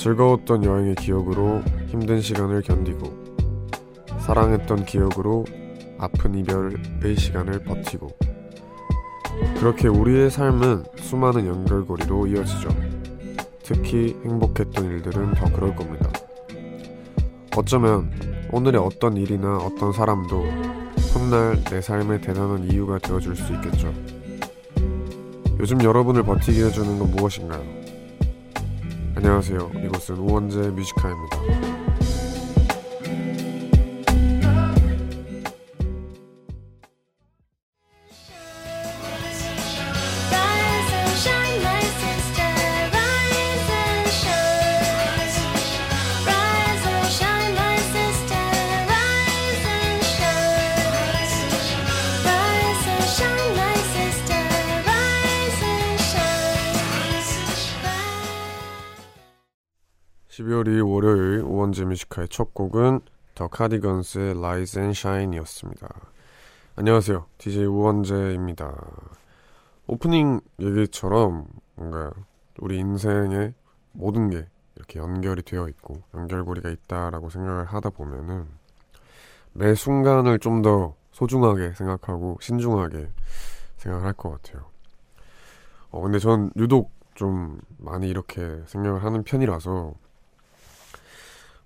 즐거웠던 여행의 기억으로 힘든 시간을 견디고, 사랑했던 기억으로 아픈 이별의 시간을 버티고, 그렇게 우리의 삶은 수많은 연결고리로 이어지죠. 특히 행복했던 일들은 더 그럴 겁니다. 어쩌면 오늘의 어떤 일이나 어떤 사람도 훗날 내 삶의 대단한 이유가 되어줄 수 있겠죠. 요즘 여러분을 버티게 해주는 건 무엇인가요? 안녕하세요. 이곳은 우원재 뮤직하이입니다. 12월 2일 월요일 우원재 뮤직하이의 첫 곡은 더 카디건스의 Rise and Shine이었습니다. 안녕하세요. DJ 우원재입니다. 오프닝 얘기처럼 뭔가 우리 인생의 모든 게 이렇게 연결이 되어 있고 연결고리가 있다라고 생각을 하다 보면은 매 순간을 좀 더 소중하게 생각하고 신중하게 생각을 할 것 같아요. 근데 전 유독 좀 많이 이렇게 생각을 하는 편이라서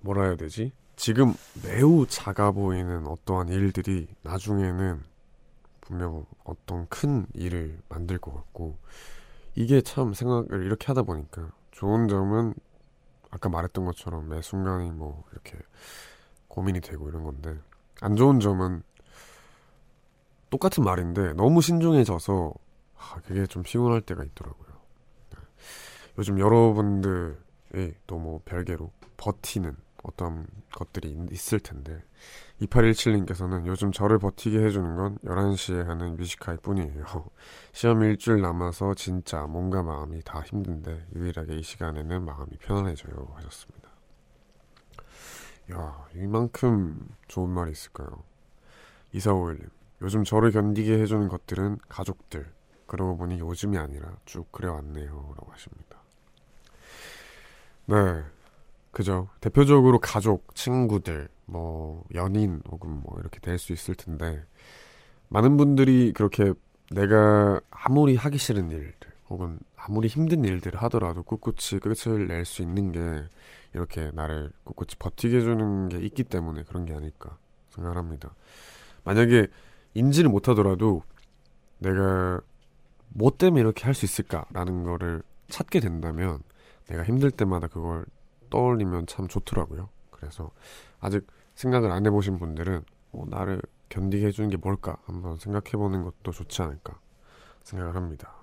뭐라 해야 되지? 지금 매우 작아 보이는 어떠한 일들이 나중에는 분명 어떤 큰 일을 만들 것 같고, 이게 참 생각을 이렇게 하다 보니까 좋은 점은 아까 말했던 것처럼 매 순간이 뭐 이렇게 고민이 되고 이런 건데, 안 좋은 점은 똑같은 말인데 너무 신중해져서 그게 좀 피곤할 때가 있더라고요. 요즘 여러분들이 또 뭐 별개로 버티는 어떤 것들이 있을 텐데, 2817님께서는 요즘 저를 버티게 해주는 건 11시에 하는 뮤직하이 뿐이에요. 시험 일주일 남아서 진짜 몸과 마음이 다 힘든데 유일하게 이 시간에는 마음이 편안해져요 하셨습니다. 야, 이만큼 좋은 말이 있을까요? 2451님, 요즘 저를 견디게 해주는 것들은 가족들, 그러고 보니 요즘이 아니라 쭉 그래왔네요 라고 하십니다. 네, 그죠. 대표적으로 가족, 친구들, 뭐 연인 혹은 뭐 이렇게 될 수 있을 텐데, 많은 분들이 그렇게 내가 아무리 하기 싫은 일들 혹은 아무리 힘든 일들을 하더라도 꿋꿋이 끝을 낼 수 있는 게 이렇게 나를 꿋꿋이 버티게 해주는 게 있기 때문에 그런 게 아닐까 생각을 합니다. 만약에 인지를 못하더라도 내가 뭐 때문에 이렇게 할 수 있을까라는 거를 찾게 된다면 내가 힘들 때마다 그걸 떠올리면 참 좋더라고요. 그래서 아직 생각을 안 해보신 분들은 나를 견디게 해주는 게 뭘까 한번 생각해보는 것도 좋지 않을까 생각을 합니다.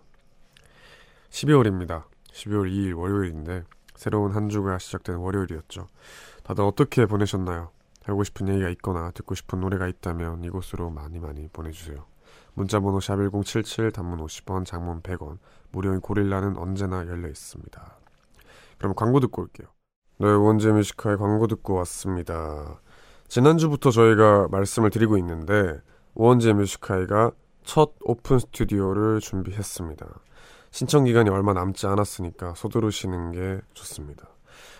12월입니다. 12월 2일 월요일인데 새로운 한 주가 시작된 월요일이었죠. 다들 어떻게 보내셨나요? 하고 싶은 얘기가 있거나 듣고 싶은 노래가 있다면 이곳으로 많이 보내주세요. 문자번호 샵1077, 단문 50원, 장문 100원, 무료인 고릴라는 언제나 열려있습니다. 그럼 광고 듣고 올게요. 네, 우원재 뮤직하이 광고 듣고 왔습니다. 지난주부터 저희가 말씀을 드리고 있는데 우원재 뮤직하이가 첫 오픈 스튜디오를 준비했습니다. 신청기간이 얼마 남지 않았으니까 서두르시는 게 좋습니다.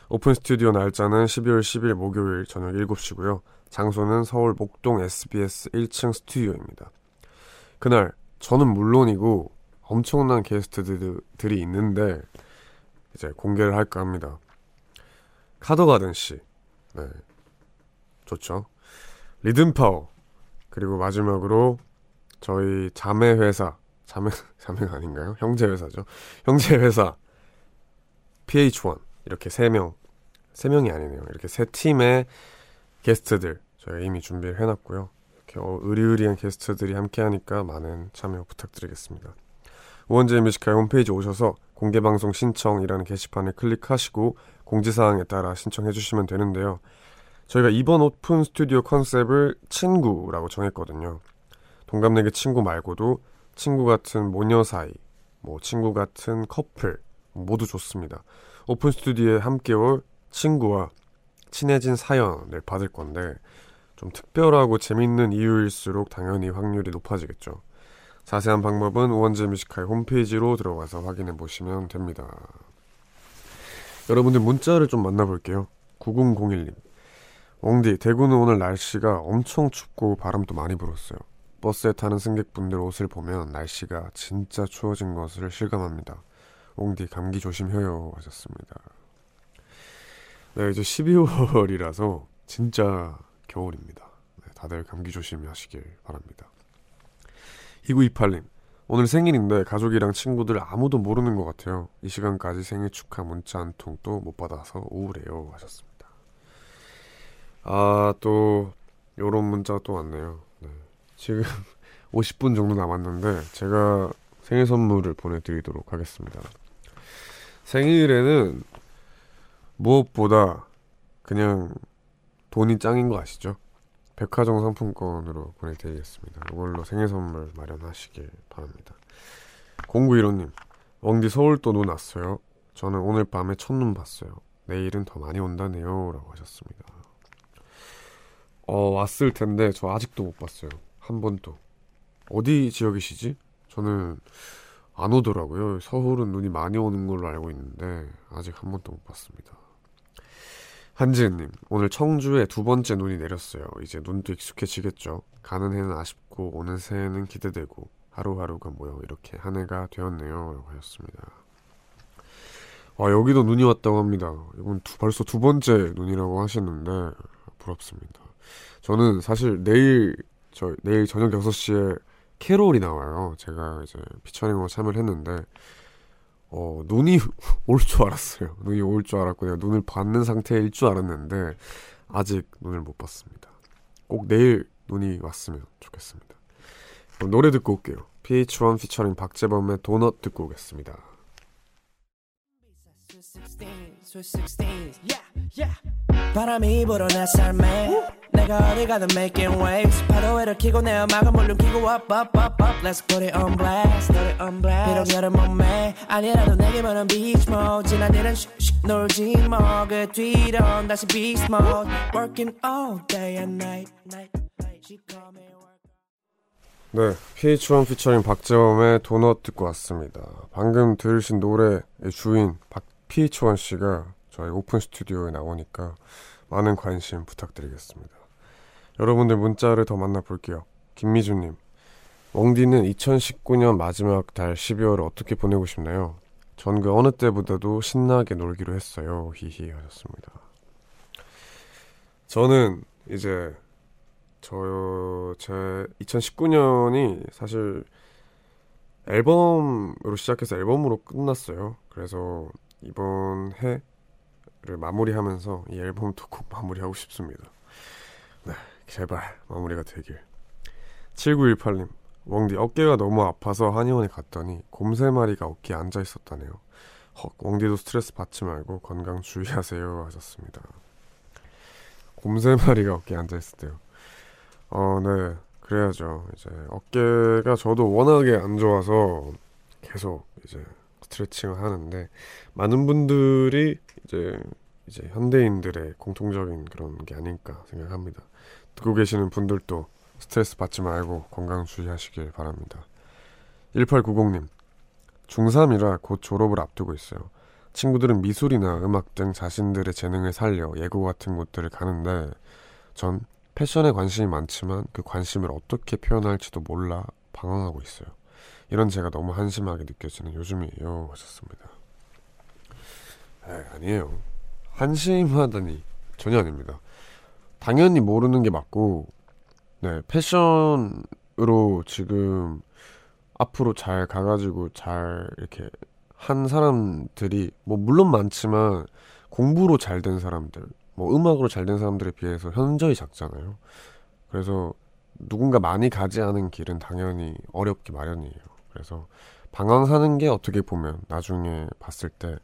오픈 스튜디오 날짜는 12월 10일 목요일 저녁 7시고요. 장소는 서울 목동 SBS 1층 스튜디오입니다. 그날 저는 물론이고 엄청난 게스트들이 있는데 이제 공개를 할까 합니다. 카더가든 씨, 네, 좋죠. 리듬파워, 그리고 마지막으로 저희 자매회사, 자매가 아닌가요? 형제회사죠. 형제회사 PH-1, 이렇게 세 명이 아니네요. 이렇게 세 팀의 게스트들 저희가 이미 준비를 해놨고요. 의리의리한 게스트들이 함께하니까 많은 참여 부탁드리겠습니다. 우원재 뮤직하이 홈페이지 오셔서 공개방송 신청이라는 게시판을 클릭하시고 공지사항에 따라 신청해주시면 되는데요. 저희가 이번 오픈 스튜디오 컨셉을 친구라고 정했거든요. 동갑내기 친구 말고도 친구 같은 모녀 사이, 뭐 친구 같은 커플 모두 좋습니다. 오픈 스튜디오에 함께 올 친구와 친해진 사연을 받을 건데 좀 특별하고 재밌는 이유일수록 당연히 확률이 높아지겠죠. 자세한 방법은 우원재 뮤직하이 홈페이지로 들어가서 확인해 보시면 됩니다. 여러분들 문자를 좀 만나볼게요. 9001님 옹디, 대구는 오늘 날씨가 엄청 춥고 바람도 많이 불었어요. 버스에 타는 승객분들 옷을 보면 날씨가 진짜 추워진 것을 실감합니다. 옹디 감기 조심해요 하셨습니다. 네, 이제 12월이라서 진짜 겨울입니다. 네, 다들 감기 조심하시길 바랍니다. 2928님 오늘 생일인데 가족이랑 친구들 아무도 모르는 것 같아요. 이 시간까지 생일 축하 문자 한 통도 못 받아서 우울해요 하셨습니다. 아, 또 요런 문자 또 왔네요. 네. 지금 50분 정도 남았는데 제가 생일 선물을 보내드리도록 하겠습니다. 생일에는 무엇보다 그냥 돈이 짱인 거 아시죠? 백화점 상품권으로 보내드리겠습니다. 이걸로 생일 선물 마련하시길 바랍니다. 0915님 웡디, 서울도 눈 왔어요. 저는 오늘 밤에 첫눈 봤어요. 내일은 더 많이 온다네요 라고 하셨습니다. 왔을 텐데 저 아직도 못 봤어요. 한 번도. 어디 지역이시지? 저는 안 오더라고요. 서울은 눈이 많이 오는 걸로 알고 있는데 아직 한 번도 못 봤습니다. 한지은님 오늘 청주에 두 번째 눈이 내렸어요. 이제 눈도 익숙해지겠죠. 가는 해는 아쉽고 오는 새해는 기대되고 하루하루가 모여 이렇게 한 해가 되었네요 라고 하셨습니다. 여기도 눈이 왔다고 합니다. 이건 벌써 두 번째 눈이라고 하셨는데 부럽습니다. 저는 사실 내일 저녁 6시에 캐롤이 나와요. 제가 이제 피처링으로 참여를 했는데 눈이 올 줄 알았어요. 눈이 올 줄 알았고 내가 눈을 받는 상태일 줄 알았는데 아직 눈을 못 봤습니다. 꼭 내일 눈이 왔으면 좋겠습니다. 그럼 노래 듣고 올게요. PH-1 피처링 박재범의 도넛 듣고 오겠습니다. 바람이 불어 내 삶에 내가 어디 가든 making waves 파도에를 키고 내 음악은 물론 키고 up up up up Let's put it on blast 비록 여름 몸매 아니라도 내게 보는 beach mode 지난 일은 슉슉 놀지 뭐 그 뒤로 다시 beast mode Working all day and night 네, PH1 피처링 박재범의 도넛 듣고 왔습니다. 방금 들으신 노래의 주인 PH1씨가 저희 오픈 스튜디오에 나오니까 많은 관심 부탁드리겠습니다. 여러분들 문자를 더 만나볼게요. 김미주님 웡디는 2019년 마지막 달 12월을 어떻게 보내고 싶나요? 전 그 어느 때보다도 신나게 놀기로 했어요. 히히 하셨습니다. 저는 이제 제 2019년이 사실 앨범으로 시작해서 앨범으로 끝났어요. 그래서 이번 해를 마무리하면서 이 앨범도 꼭 마무리하고 싶습니다. 네, 제발 마무리가 되길. 7918님 웡디, 어깨가 너무 아파서 한의원에 갔더니 곰 3마리가 어깨에 앉아있었다네요. 헉, 웡디도 스트레스 받지 말고 건강 주의하세요 하셨습니다. 곰 3마리가 어깨에 앉아있었대요. 네, 그래야죠. 이제 어깨가 저도 워낙에 안 좋아서 계속 이제 스트레칭을 하는데 많은 분들이 이제 현대인들의 공통적인 그런 게 아닐까 생각합니다. 듣고 계시는 분들도 스트레스 받지 말고 건강 주의하시길 바랍니다. 1890님 중3이라 곧 졸업을 앞두고 있어요. 친구들은 미술이나 음악 등 자신들의 재능을 살려 예고 같은 곳들을 가는데 전 패션에 관심이 많지만 그 관심을 어떻게 표현할지도 몰라 방황하고 있어요. 이런 제가 너무 한심하게 느껴지는 요즘이에요 하셨습니다. 아니에요. 한심하다니 전혀 아닙니다. 당연히 모르는 게 맞고, 네, 패션으로 지금 앞으로 잘 가가지고 잘 이렇게 한 사람들이 뭐 물론 많지만 공부로 잘 된 사람들, 뭐 음악으로 잘 된 사람들에 비해서 현저히 작잖아요. 그래서 누군가 많이 가지 않은 길은 당연히 어렵기 마련이에요. 그래서 방황하는 게 어떻게 보면 나중에 봤을 때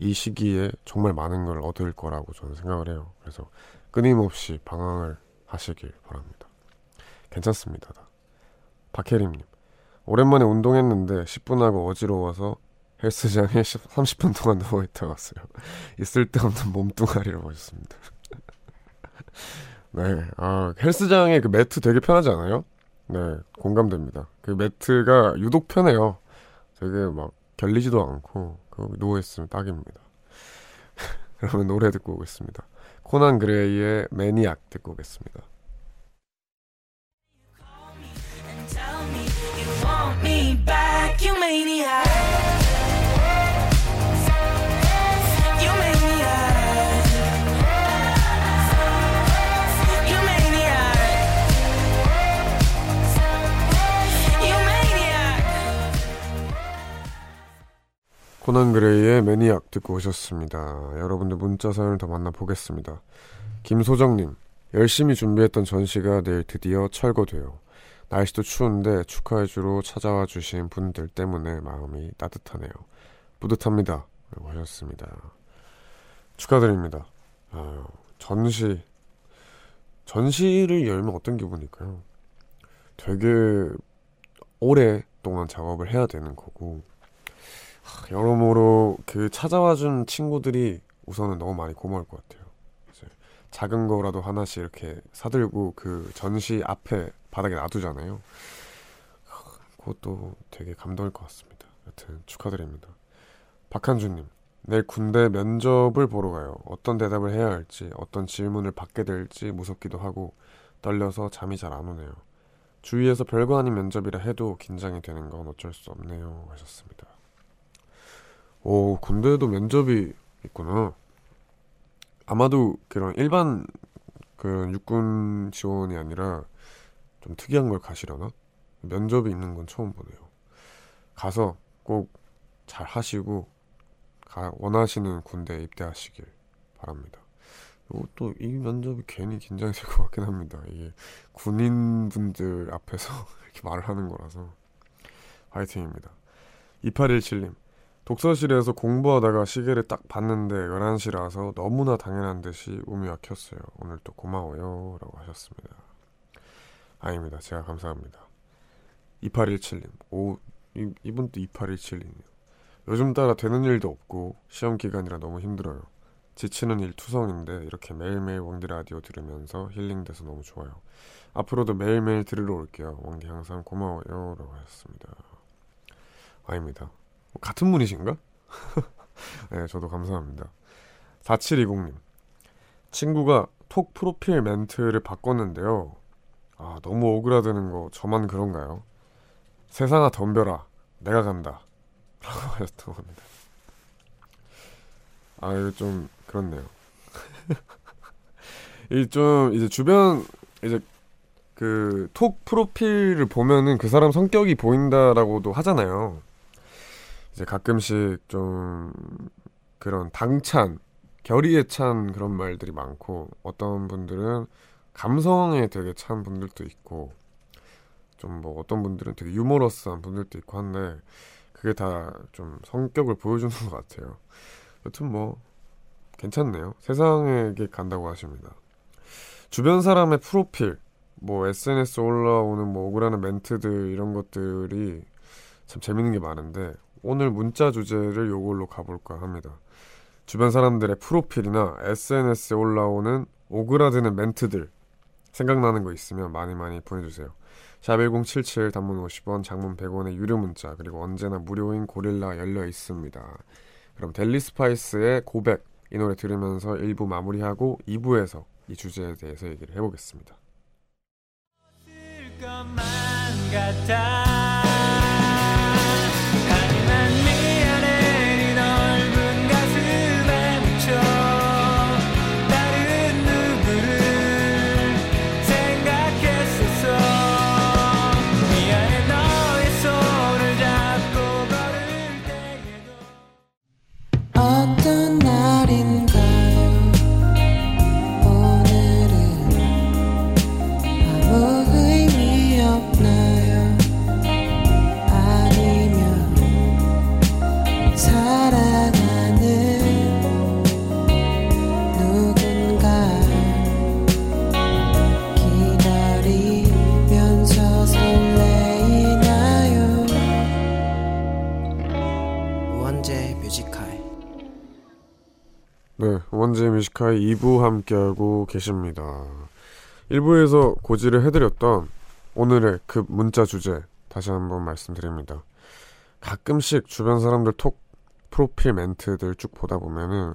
이 시기에 정말 많은 걸 얻을 거라고 저는 생각을 해요. 그래서 끊임없이 방황을 하시길 바랍니다. 괜찮습니다. 박혜림님 오랜만에 운동했는데 10분 하고 어지러워서 헬스장에 30분 동안 누워있다 왔어요. 있을 때 없는 몸뚱아리라고 하셨습니다. 네, 헬스장에 그 매트 되게 편하지 않아요? 네, 공감됩니다. 그 매트가 유독 편해요. 되게 막 결리지도 않고 누워있으면 딱입니다. 그러면 노래 듣고 오겠습니다. 코난 그레이의 매니악 듣고 오겠습니다. 코난 그레이의 매니악 듣고 오셨습니다. 여러분들 문자 사연을 더 만나보겠습니다. 김소정님, 열심히 준비했던 전시가 내일 드디어 철거돼요. 날씨도 추운데 축하해주러 찾아와 주신 분들 때문에 마음이 따뜻하네요. 뿌듯합니다. 라고 하셨습니다. 축하드립니다. 아유, 전시를 열면 어떤 기분일까요? 되게 오랫동안 작업을 해야 되는 거고, 여러모로 그 찾아와준 친구들이 우선은 너무 많이 고마울 것 같아요. 이제 작은 거라도 하나씩 이렇게 사들고 그 전시 앞에 바닥에 놔두잖아요. 그것도 되게 감동일 것 같습니다. 여튼 축하드립니다. 박한주님, 내일 군대 면접을 보러 가요. 어떤 대답을 해야 할지, 어떤 질문을 받게 될지 무섭기도 하고 떨려서 잠이 잘 안 오네요. 주위에서 별거 아닌 면접이라 해도 긴장이 되는 건 어쩔 수 없네요. 하셨습니다. 오, 군대에도 면접이 있구나. 아마도 그런 일반 그 육군 지원이 아니라 좀 특이한 걸 가시려나? 면접이 있는 건 처음 보네요. 가서 꼭 잘 하시고 원하시는 군대에 입대하시길 바랍니다. 또 이 면접이 괜히 긴장이 될 것 같긴 합니다. 이게 군인분들 앞에서 이렇게 말을 하는 거라서. 화이팅입니다. 2817님, 독서실에서 공부하다가 시계를 딱 봤는데 11시라서 너무나 당연한 듯이 우미와 켰어요. 오늘 또 고마워요. 라고 하셨습니다. 아닙니다. 제가 감사합니다. 2817님. 오, 이분도 2817님이요. 요즘 따라 되는 일도 없고 시험 기간이라 너무 힘들어요. 지치는 일 투성인데 이렇게 매일매일 왕디 라디오 들으면서 힐링돼서 너무 좋아요. 앞으로도 매일매일 들으러 올게요. 왕디 항상 고마워요. 라고 하셨습니다. 아닙니다. 같은 분이신가? 네, 저도 감사합니다. 4720님, 친구가 톡 프로필 멘트를 바꿨는데요. 아, 너무 오그라드는 거 저만 그런가요? 세상아 덤벼라, 내가 간다. 라고 하셨던 겁니다. 아, 이거 좀 그렇네요. 이 좀 이제 주변 이제 그 톡 프로필을 보면은 그 사람 성격이 보인다라고도 하잖아요. 이제 가끔씩 좀 그런 당찬, 결의에 찬 그런 말들이 많고, 어떤 분들은 감성에 되게 찬 분들도 있고, 좀 뭐 어떤 분들은 되게 유머러스한 분들도 있고 한데, 그게 다 좀 성격을 보여주는 것 같아요. 여튼 뭐 괜찮네요. 세상에게 간다고 하십니다. 주변 사람의 프로필, 뭐 SNS 올라오는 뭐 오그라는 멘트들, 이런 것들이 참 재밌는 게 많은데, 오늘 문자 주제를 요걸로 가볼까 합니다. 주변 사람들의 프로필이나 SNS에 올라오는 오그라드는 멘트들 생각나는 거 있으면 많이 많이 보내주세요. 샵 1077, 단문 50원, 장문 100원의 유료 문자, 그리고 언제나 무료인 고릴라 열려 있습니다. 그럼 델리 스파이스의 고백, 이 노래 들으면서 1부 마무리하고 2부에서 이 주제에 대해서 얘기를 해보겠습니다. 네, 우원재 뮤직하이 2부 함께하고 계십니다. 1부에서 고지를 해드렸던 오늘의 급 문자 주제 다시 한번 말씀드립니다. 가끔씩 주변 사람들 톡 프로필 멘트들 쭉 보다 보면은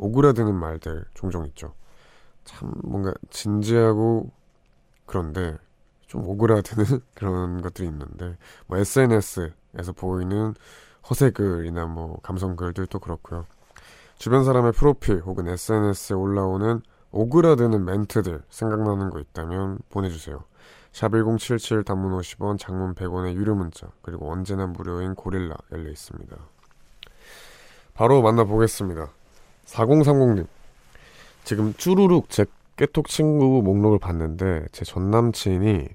오그라드는 말들 종종 있죠. 참 뭔가 진지하고 그런데 좀 오그라드는 그런 것들이 있는데 뭐 SNS에서 보이는 허세글이나 뭐 감성글들도 그렇고요. 주변 사람의 프로필 혹은 SNS에 올라오는 오그라드는 멘트들 생각나는 거 있다면 보내주세요. 샵 1077 단문 50원 장문 100원의 유료 문자 그리고 언제나 무료인 고릴라 열려 있습니다. 바로 만나보겠습니다. 4030님 지금 쭈루룩 제 깨톡 친구 목록을 봤는데 제 전남친이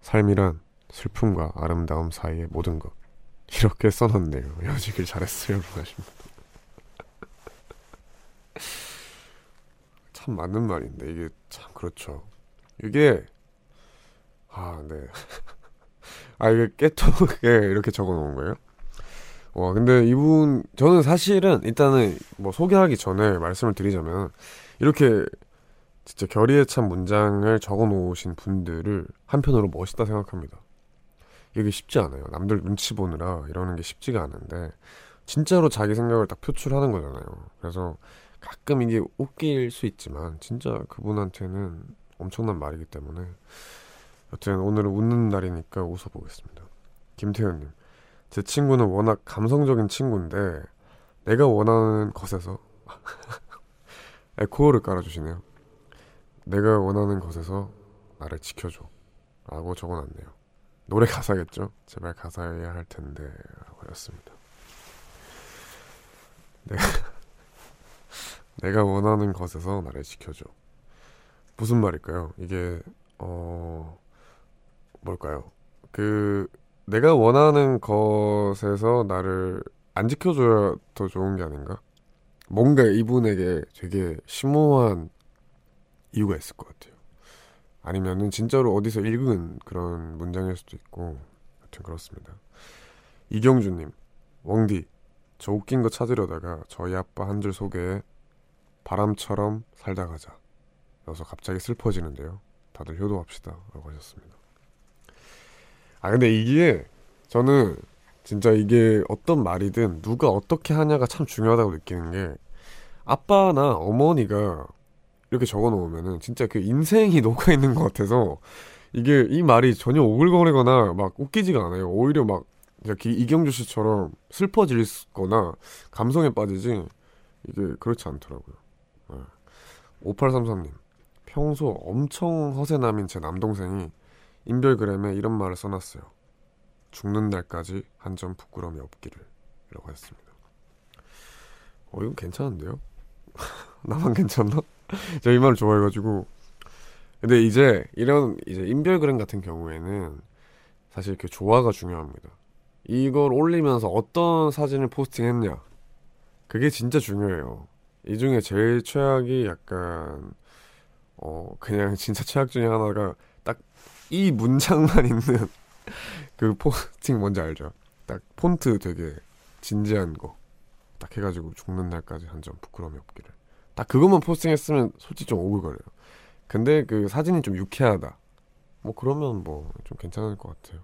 삶이란 슬픔과 아름다움 사이의 모든 것 이렇게 써놨네요. 여지길 잘했어요. 참 맞는 말인데 이게 참 그렇죠. 이게 이게 깨톡에 이렇게 적어놓은 거예요? 와, 근데 이분 저는 사실은 일단은 뭐 소개하기 전에 말씀을 드리자면 이렇게 진짜 결의에 찬 문장을 적어놓으신 분들을 한편으로 멋있다 생각합니다. 이게 쉽지 않아요. 남들 눈치 보느라 이러는 게 쉽지가 않은데 진짜로 자기 생각을 딱 표출하는 거잖아요. 그래서 가끔 이게 웃길 수 있지만 진짜 그분한테는 엄청난 말이기 때문에 여튼 오늘은 웃는 날이니까 웃어보겠습니다. 김태현님, 제 친구는 워낙 감성적인 친구인데 내가 원하는 것에서 에코를 깔아주시네요. 내가 원하는 것에서 나를 지켜줘 라고 적어놨네요. 노래 가사겠죠? 제발 가사여야 할 텐데 라고 했습니다. 내가 원하는 것에서 나를 지켜줘. 무슨 말일까요? 이게 뭘까요? 내가 원하는 것에서 나를 안 지켜줘야 더 좋은 게 아닌가? 뭔가 이분에게 되게 심오한 이유가 있을 것 같아요. 아니면은 진짜로 어디서 읽은 그런 문장일 수도 있고 하여튼 그렇습니다. 이경준님, 왕디 저 웃긴 거 찾으려다가 저희 아빠 한 줄 소개에 바람처럼 살다 가자 여기서 갑자기 슬퍼지는데요. 다들 효도합시다 라고 하셨습니다. 근데 이게 저는 진짜 이게 어떤 말이든 누가 어떻게 하냐가 참 중요하다고 느끼는 게 아빠나 어머니가 이렇게 적어놓으면은 진짜 그 인생이 녹아있는 것 같아서 이게 이 말이 전혀 오글거리거나 막 웃기지가 않아요. 오히려 막 이경주 씨처럼 슬퍼지거나 감성에 빠지지 이게 그렇지 않더라고요. 5833님, 평소 엄청 허세남인 제 남동생이 인별그램에 이런 말을 써놨어요. 죽는 날까지 한 점 부끄러움이 없기를 이라고 했습니다. 이건 괜찮은데요? 나만 괜찮나? 제가 이 말을 좋아해가지고. 근데 이제 인별그램 같은 경우에는 사실 이렇게 조화가 중요합니다. 이걸 올리면서 어떤 사진을 포스팅했냐 그게 진짜 중요해요. 이 중에 제일 최악이 약간 그냥 진짜 최악 중에 하나가 딱 이 문장만 있는 그 포스팅 뭔지 알죠? 딱 폰트 되게 진지한 거 딱 해가지고 죽는 날까지 한 점 부끄러움이 없기를 딱 그것만 포스팅했으면 솔직히 좀 오글거려요. 근데 그 사진이 좀 유쾌하다 뭐 그러면 뭐 좀 괜찮을 것 같아요.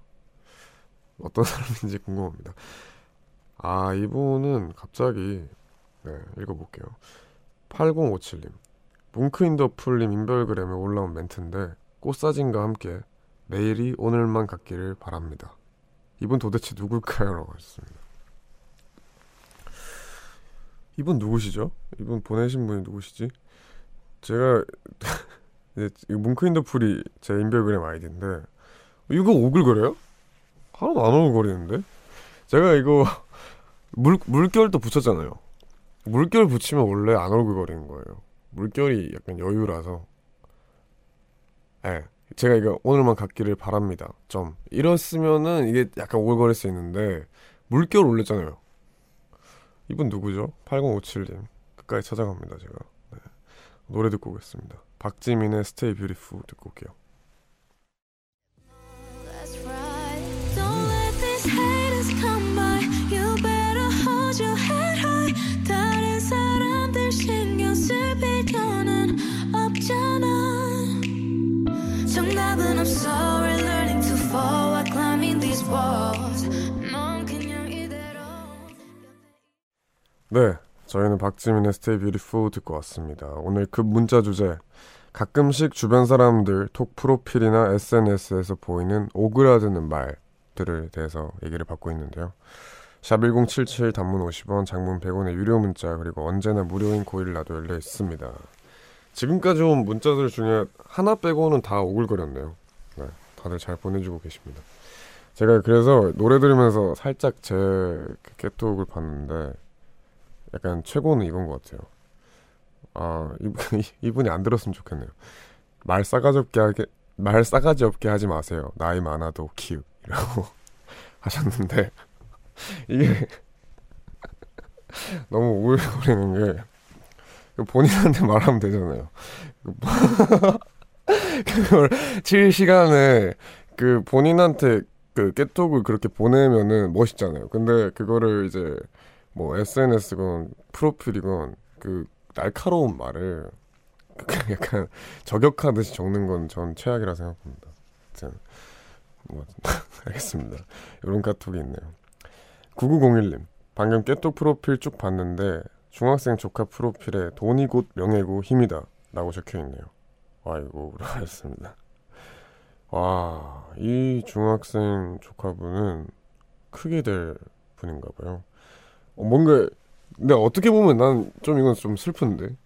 어떤 사람인지 궁금합니다. 이분은 갑자기 읽어볼게요. 8057님, 뭉크인더풀님 인별그램에 올라온 멘트인데 꽃사진과 함께 매일이 오늘만 같기를 바랍니다. 이분 도대체 누굴까요? 라고 하셨습니다. 이분 누구시죠? 이분 보내신 분이 누구시지? 제가 뭉크인더풀이 제 인별그램 아이디인데 이거 오글거려요? 하나도 안 오글거리는데? 제가 이거 물결도 붙였잖아요. 물결 붙이면 원래 안 오글거리는 거예요. 물결이 약간 여유라서 제가 이거 오늘만 갖기를 바랍니다 점 이랬으면은 이게 약간 오글거릴 수 있는데 물결 올렸잖아요. 이분 누구죠? 8057님 끝까지 찾아갑니다 제가. 노래 듣고 오겠습니다. 박지민의 Stay Beautiful 듣고 올게요. 네, 저희는 박지민의 Stay Beautiful 듣고 왔습니다. 오늘 급 문자 주제, 가끔씩 주변 사람들 톡 프로필이나 SNS에서 보이는 오그라드는 말들에 대해서 얘기를 받고 있는데요. 샵1077 단문 50원, 장문 100원의 유료 문자, 그리고 언제나 무료인 고일라도 열려 있습니다. 지금까지 온 문자들 중에 하나 빼고는 다 오글거렸네요. 네, 다들 잘 보내주고 계십니다. 제가 그래서 노래 들으면서 살짝 제 깨톡을 봤는데 약간 최고는 이건 것 같아요. 아, 이분이 안 들었으면 좋겠네요. 말 싸가지 없게 하지 마세요. 나이 많아도 키읔 이라고 하셨는데 이게 너무 우울거리는 게 본인한테 말하면 되잖아요. 그걸 7시간에 그 본인한테 그 깨톡을 그렇게 보내면은 멋있잖아요. 근데 그거를 이제 뭐 SNS건 프로필이건 그 날카로운 말을 약간 저격하듯이 적는 건 전 최악이라 생각합니다. 알겠습니다. 이런 카톡이 있네요. 9901님, 방금 깨톡 프로필 쭉 봤는데 중학생 조카 프로필에 돈이 곧 명예고 힘이다 라고 적혀있네요. 아이고, 알겠습니다. 와, 이 중학생 조카분은 크게 될 분인가봐요. 뭔가 근데 어떻게 보면 난 좀 이건 좀 슬픈데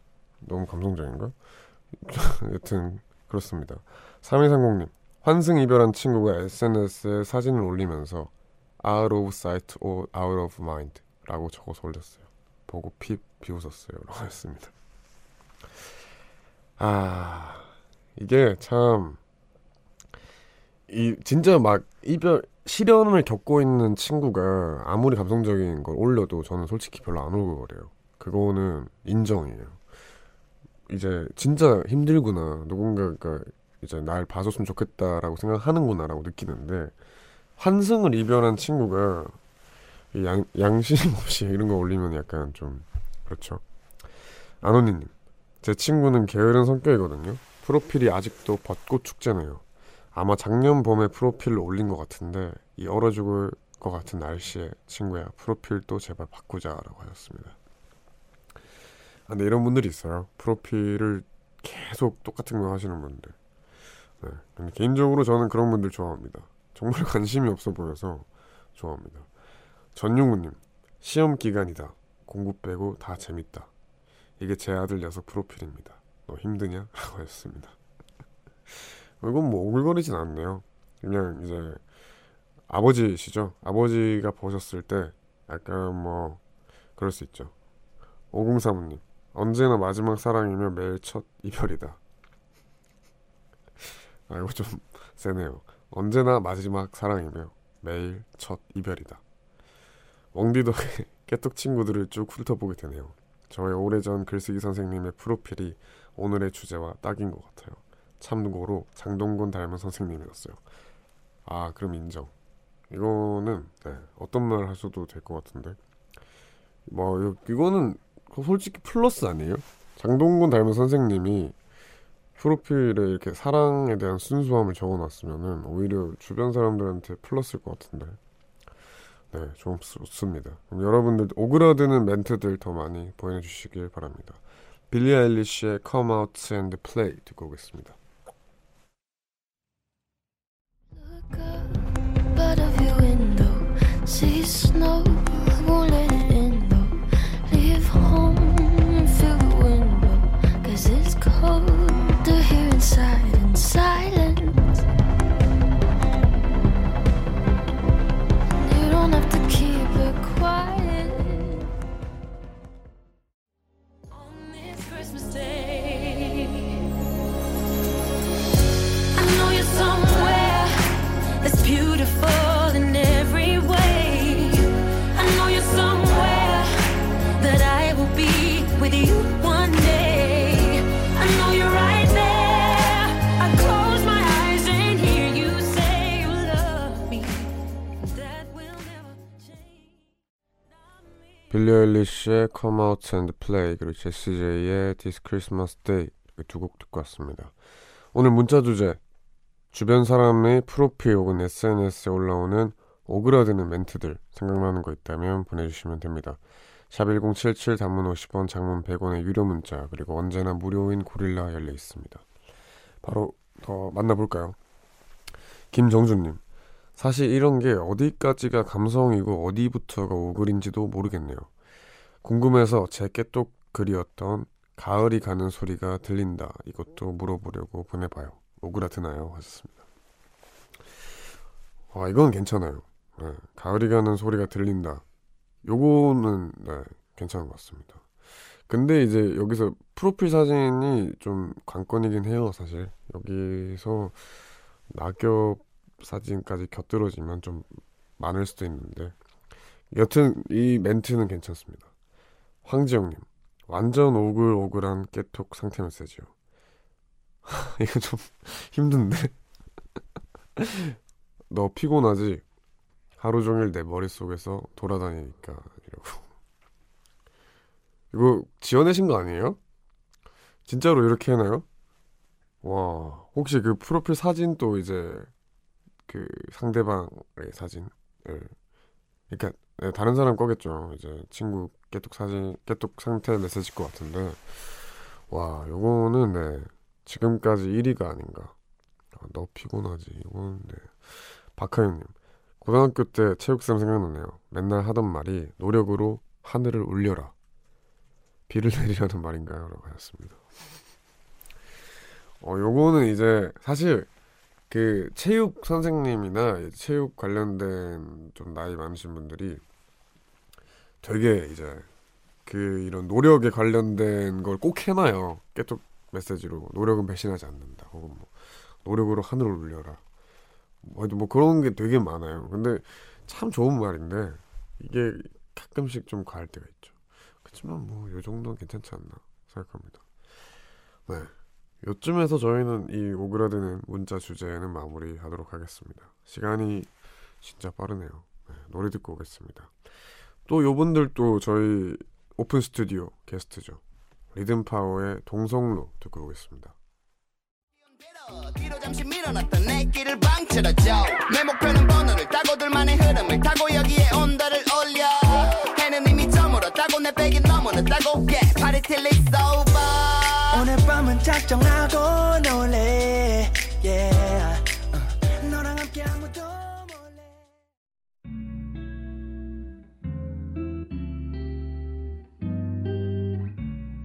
너무 감성적인가? 여튼 그렇습니다. 3230님, 환승 이별한 친구가 SNS에 사진을 올리면서 out of sight or out of mind 라고 적어서 올렸어요. 보고 피 비웃었어요 라고 했습니다. 아, 이게 참 이 진짜 막 이별 시련을 겪고 있는 친구가 아무리 감성적인 걸 올려도 저는 솔직히 별로 안 오글거려요. 그거는 인정이에요. 이제 진짜 힘들구나, 누군가가 이제 날 봐줬으면 좋겠다라고 생각하는구나 라고 느끼는데, 환승을 이별한 친구가 양심 없이 이런 거 올리면 약간 좀 그렇죠. 안원희님, 제 친구는 게으른 성격이거든요. 프로필이 아직도 벚꽃 축제네요. 아마 작년 봄에 프로필을 올린 것 같은데 이 얼어 죽을 것 같은 날씨에 친구야 프로필도 제발 바꾸자라고 하셨습니다. 아, 근데 이런 분들이 있어요. 프로필을 계속 똑같은 거 하시는 분들. 네, 근데 개인적으로 저는 그런 분들 좋아합니다. 정말 관심이 없어 보여서 좋아합니다. 전용우님, 시험 기간이다. 공부 빼고 다 재밌다. 이게 제 아들 녀석 프로필입니다. 너 힘드냐? 라고 하셨습니다. 이건 뭐 오글거리진 않네요. 그냥 이제 아버지시죠? 아버지가 보셨을 때 약간 뭐 그럴 수 있죠. 5035님, 언제나 마지막 사랑이며 매일 첫 이별이다. 아, 이거 좀 세네요. 언제나 마지막 사랑이며 매일 첫 이별이다. 웡디덕의 깨톡 친구들을 쭉 훑어보게 되네요. 저의 오래전 글쓰기 선생님의 프로필이 오늘의 주제와 딱인 것 같아요. 참고로 장동건 닮은 선생님이었어요. 아, 그럼 인정. 이거는 네, 어떤 말 하셔도 될 것 같은데 뭐 이거는 솔직히 플러스 아니에요? 장동건 닮은 선생님이 프로필에 이렇게 사랑에 대한 순수함을 적어놨으면은 오히려 주변 사람들한테 플러스일 것 같은데 네, 좋습니다. 그럼 여러분들 오그라드는 멘트들 더 많이 보내주시길 바랍니다. 빌리 아일리시의 Come Out and Play 듣고 오겠습니다. Look up out of your window, see snow, won't let it in though. Leave home and fill the window, 'cause it's colder here inside and silent. You don't have to keep it quiet. Christmas Day. I know you're somewhere that's beautiful in every way. I know you're somewhere that I will be with you one day. I know you're right there. I close my eyes and hear you say you love me. That will never change. 빌리 아일리시의 Come Out and Play, 그리고 제시제이의 This Christmas Day, 두 곡 듣고 왔습니다. 오늘 문자 주제, 주변 사람의 프로필 혹은 SNS에 올라오는 오그라드는 멘트들 생각나는 거 있다면 보내주시면 됩니다. 샵1077 단문 50원 장문 100원의 유료 문자 그리고 언제나 무료인 고릴라 열려 있습니다. 바로 더 만나볼까요? 김정준님, 사실 이런 게 어디까지가 감성이고 어디부터가 오글인지도 모르겠네요. 궁금해서 제 깨똑 글이었던 가을이 가는 소리가 들린다 이것도 물어보려고 보내봐요. 오그라드나요? 하셨습니다. 아, 이건 괜찮아요. 네, 가을이 가는 소리가 들린다 요거는 네, 괜찮은 것 같습니다. 근데 이제 여기서 프로필 사진이 좀 관건이긴 해요. 사실 여기서 낙엽 사진까지 곁들어지면 좀 많을 수도 있는데 여튼 이 멘트는 괜찮습니다. 황지영님, 완전 오글오글한 깨톡 상태 메시지요. 이거 좀 힘든데. 너 피곤하지? 하루 종일 내 머릿속에서 돌아다니니까. 이러고. 이거 지어내신 거 아니에요? 진짜로 이렇게 해나요? 와, 혹시 그 프로필 사진 또 이제 그 상대방의 사진을 그러니까 네, 다른 사람 거겠죠. 이제 친구 깨톡 사진, 깨톡 상태 메시지일 것 같은데 와, 요거는 네, 지금까지 1위가 아닌가. 아, 너 피곤하지. 이거는 네. 박하윤님, 고등학교 때 체육쌤 생각나네요. 맨날 하던 말이 노력으로 하늘을 울려라. 비를 내리라는 말인가요? 라고 하셨습니다. 요거는 이제 사실 그 체육 선생님이나 체육 관련된 좀 나이 많으신 분들이 되게 이제 그 이런 노력에 관련된 걸 꼭 해놔요. 깨톡 메시지로 노력은 배신하지 않는다. 혹은 뭐 노력으로 하늘을 울려라. 뭐 그런 게 되게 많아요. 근데 참 좋은 말인데 이게 가끔씩 좀 과할 때가 있죠. 그렇지만 뭐 요 정도는 괜찮지 않나 생각합니다. 네, 요쯤에서 저희는 이 오그라드는 문자 주제는 마무리하도록 하겠습니다. 시간이 진짜 빠르네요. 네, 노래 듣고 오겠습니다. 또 요분들도 저희 오픈 스튜디오 게스트죠. 리듬파워의 동성로 듣고 오겠습니다. 뒤로 잠시 밀어놨던 내 길을 방치라죠. 내 목표는 번호를 따고 둘만의 흐름을 타고 여기에 온도를 올려. 해는 이미 저물었다고 내 백이 너무나 따갑게 Party till it's over. 오늘 밤은 작정하고 놀래 yeah. 너랑 함께 아무도 몰래.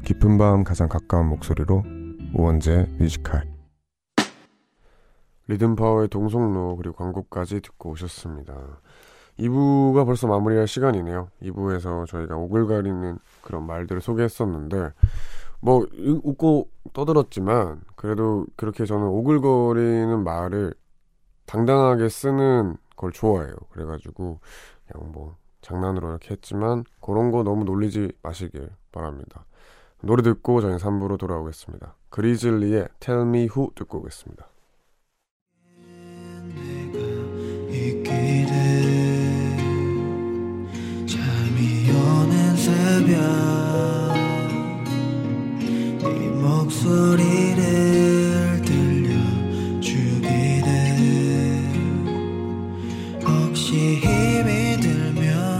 깊은 밤 가장 가까운 목소리로 우원재 뮤직하이. 리듬파워의 동성로 그리고 광고까지 듣고 오셨습니다. 2부가 벌써 마무리할 시간이네요. 2부에서 저희가 오글거리는 그런 말들을 소개했었는데 뭐 웃고 떠들었지만 그래도 그렇게 저는 오글거리는 말을 당당하게 쓰는 걸 좋아해요. 그래가지고 그냥 뭐 장난으로 이렇게 했지만 그런 거 너무 놀리지 마시길 바랍니다. 노래 듣고 저희는 3부로 돌아오겠습니다. 그리즐리의 Tell Me Who 듣고 오겠습니다. 네 목소리를 들려주기를 혹시 힘이 들면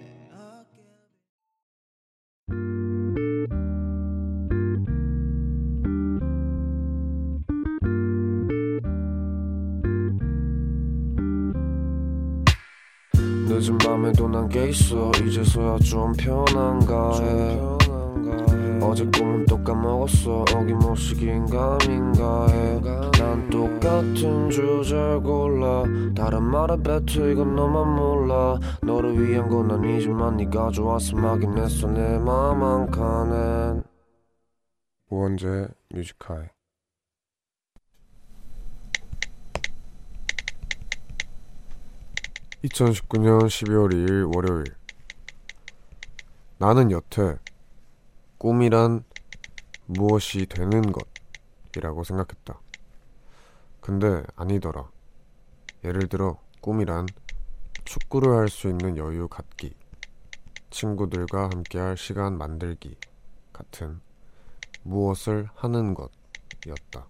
내 어깨. 늦은 밤에도 난 깨 있어. 이제서야 좀 편한가 해. 어제 꿈은 또 까먹었어. 어김없이 긴가민가 해. 난 똑같은 주제를 골라 다른 말에 뱉어. 이건 너만 몰라. 너를 위한 건 아니지만 네가 좋아서 막긴 했어. 내 맘 한 칸엔 우원재 뮤직하이. (목소리) 2019년 12월 2일 월요일. 나는 여태 꿈이란 무엇이 되는 것이라고 생각했다. 근데 아니더라. 예를 들어 꿈이란 축구를 할 수 있는 여유 갖기, 친구들과 함께할 시간 만들기 같은 무엇을 하는 것이었다.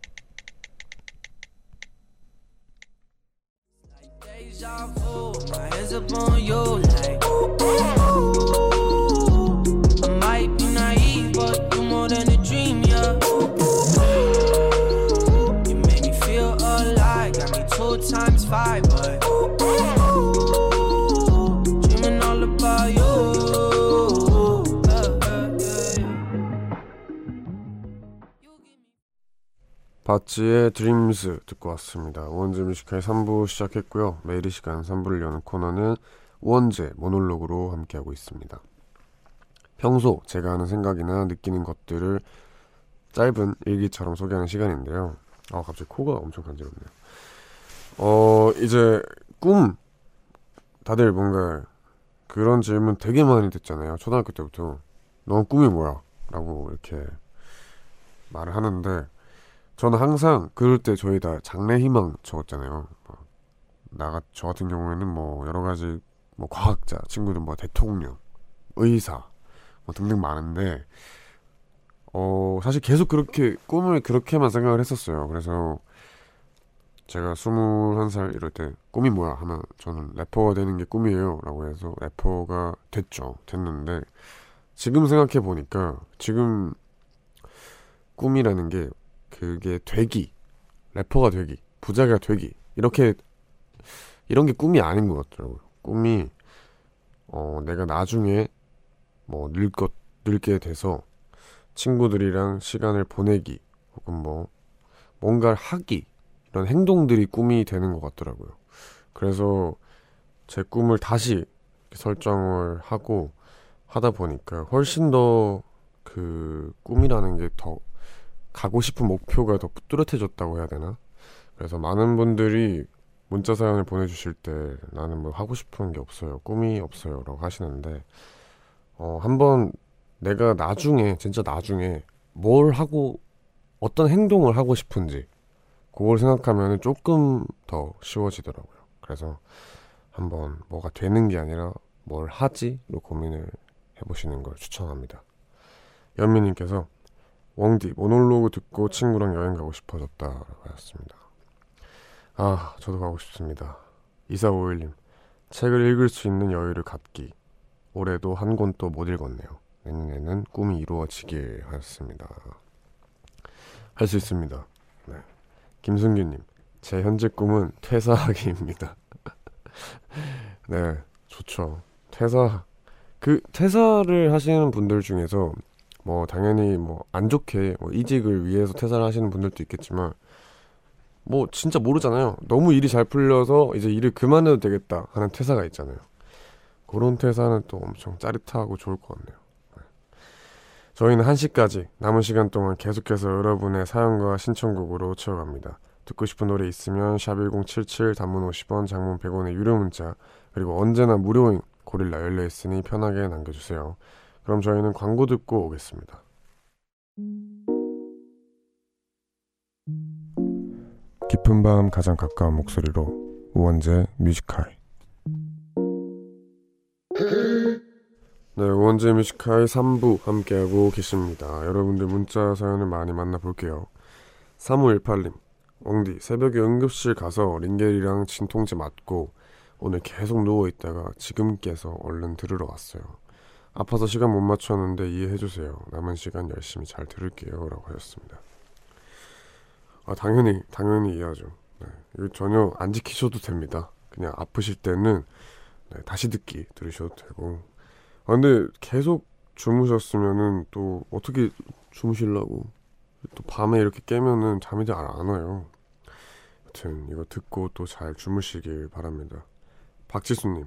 바츠의 드림즈 듣고 왔습니다. 우원재 뮤직하이 3부 시작했고요. 매일 이 시간 3부를 여는 코너는 우원재 모놀로그로 함께하고 있습니다. 평소 제가 하는 생각이나 느끼는 것들을 짧은 일기처럼 소개하는 시간인데요. 아, 갑자기 코가 엄청 간지럽네요. 이제 꿈, 다들 뭔가 그런 질문 되게 많이 듣잖아요. 초등학교 때부터 넌 꿈이 뭐야? 라고 이렇게 말을 하는데, 저는 항상 그럴 때 저희 다 장래희망 적었잖아요. 저 같은 경우에는 뭐 여러 가지 뭐 과학자, 친구들 뭐 대통령, 의사 뭐 등등 많은데, 사실 계속 그렇게 꿈을 그렇게만 생각을 했었어요. 그래서 제가 21살 이럴 때 꿈이 뭐야 하면 저는 래퍼가 되는 게 꿈이에요 라고 해서 래퍼가 됐는데, 지금 생각해보니까 지금 꿈이라는 게 그게 되기, 래퍼가 되기, 부자가 되기, 이렇게 이런 게 꿈이 아닌 것 같더라고요. 꿈이 내가 나중에 뭐 늙게 돼서 친구들이랑 시간을 보내기, 혹은 뭐 뭔가를 하기, 이런 행동들이 꿈이 되는 것 같더라고요. 그래서 제 꿈을 다시 설정을 하고 하다 보니까 훨씬 더 그 꿈이라는 게 더 가고 싶은 목표가 더 뚜렷해졌다고 해야 되나? 그래서 많은 분들이 문자 사연을 보내주실 때 나는 뭐 하고 싶은 게 없어요, 꿈이 없어요 라고 하시는데, 한번 내가 나중에, 진짜 나중에 뭘 하고 어떤 행동을 하고 싶은지 그걸 생각하면 조금 더 쉬워지더라고요. 그래서 한번 뭐가 되는 게 아니라 뭘 하지로 고민을 해보시는 걸 추천합니다. 연민님께서 왕디 모놀로그 듣고 친구랑 여행 가고 싶어졌다 라고 하셨습니다. 아, 저도 가고 싶습니다. 2451님, 책을 읽을 수 있는 여유를 갖기. 올해도 한 권 또 못 읽었네요. 내년에는 꿈이 이루어지길 하셨습니다. 할 수 있습니다. 네. 김승규님, 제 현재 꿈은 퇴사하기입니다. 네, 좋죠. 퇴사를 하시는 분들 중에서 뭐 당연히 뭐 안 좋게 뭐 이직을 위해서 퇴사를 하시는 분들도 있겠지만, 뭐 진짜 모르잖아요. 너무 일이 잘 풀려서 이제 일을 그만해도 되겠다 하는 퇴사가 있잖아요. 그런 퇴사는 또 엄청 짜릿하고 좋을 것 같네요. 네. 저희는 1시까지 남은 시간 동안 계속해서 여러분의 사연과 신청곡으로 채워갑니다. 듣고 싶은 노래 있으면 샵 1077, 단문 50원, 장문 100원의 유료 문자, 그리고 언제나 무료인 고릴라 열려있으니 편하게 남겨주세요. 그럼 저희는 광고 듣고 오겠습니다. 깊은 밤 가장 가까운 목소리로 우원재 뮤직하이. 네, 우원재 뮤직하이 3부 함께하고 계십니다. 여러분들 문자 사연을 많이 만나볼게요. 3518님, 엉디 새벽에 응급실 가서 링겔이랑 진통제 맞고 오늘 계속 누워있다가 지금 깨서 얼른 들으러 왔어요. 아파서 시간 못 맞췄는데 이해해주세요. 남은 시간 열심히 잘 들을게요 라고 하셨습니다. 아, 당연히 이해하죠. 네, 이거 전혀 안 지키셔도 됩니다. 그냥 아프실 때는 네, 다시 듣기 들으셔도 되고. 아, 근데 계속 주무셨으면은 또 어떻게 주무시려고, 또 밤에 이렇게 깨면은 잠이 잘 안 와요. 여튼 이거 듣고 또 잘 주무시길 바랍니다. 박지수님,